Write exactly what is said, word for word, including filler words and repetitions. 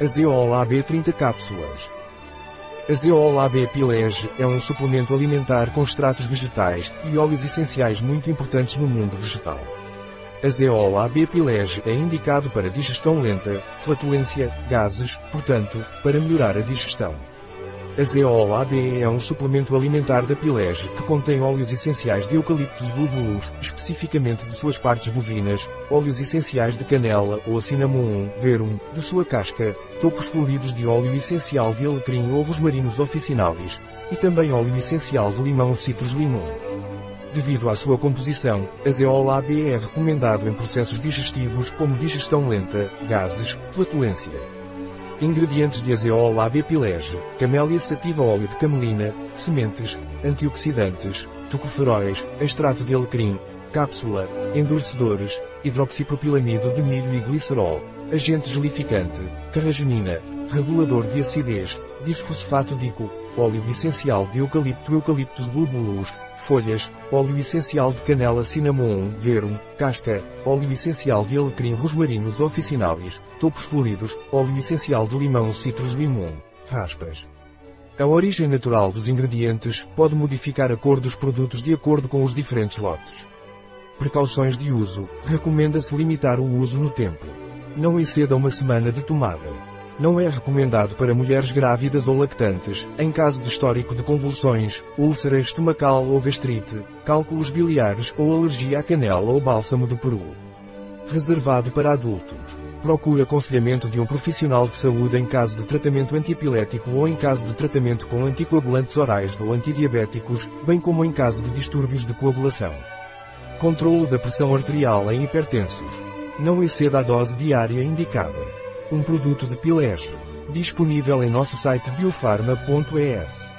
Azeol A B trinta cápsulas. Azeol A B Pileje é um suplemento alimentar com extratos vegetais e óleos essenciais muito importantes no mundo vegetal. Azeol A B Pileje é indicado para digestão lenta, flatulência, gases, portanto, para melhorar a digestão. Azeol A B é um suplemento alimentar da Pileje que contém óleos essenciais de Eucalyptus globulus, especificamente de suas partes bovinas, óleos essenciais de canela ou Cinnamomum verum, de sua casca, topos floridos de óleo essencial de alecrim ou Rosmarinus officinalis, e também óleo essencial de limão Citrus limon. Devido à sua composição, Azeol A B é recomendado em processos digestivos como digestão lenta, gases, flatulência. Ingredientes de Azeol A B Pileje: Camellia sativa, óleo de camelina, sementes, antioxidantes, tocoferóis, extrato de alecrim, cápsula, endurecedores, hidroxipropilamido de milho e glicerol, agente gelificante, carragenina, regulador de acidez, disfosfato dico, óleo essencial de eucalipto, Eucalyptus globulus, folhas, óleo essencial de canela, Cinnamomum verum, casca, óleo essencial de alecrim, Rosmarinus officinalis, topos floridos, óleo essencial de limão, Citrus limon, raspas. A origem natural dos ingredientes pode modificar a cor dos produtos de acordo com os diferentes lotes. Precauções de uso: recomenda-se limitar o uso no tempo. Não exceda uma semana de tomada. Não é recomendado para mulheres grávidas ou lactantes, em caso de histórico de convulsões, úlcera estomacal ou gastrite, cálculos biliares ou alergia à canela ou bálsamo do Peru. Reservado para adultos. Procure aconselhamento de um profissional de saúde em caso de tratamento antiepilético ou em caso de tratamento com anticoagulantes orais ou antidiabéticos, bem como em caso de distúrbios de coagulação. Controlo da pressão arterial em hipertensos. Não exceda a dose diária indicada. Um produto de Pileje, disponível em nosso site biofarma ponto e s.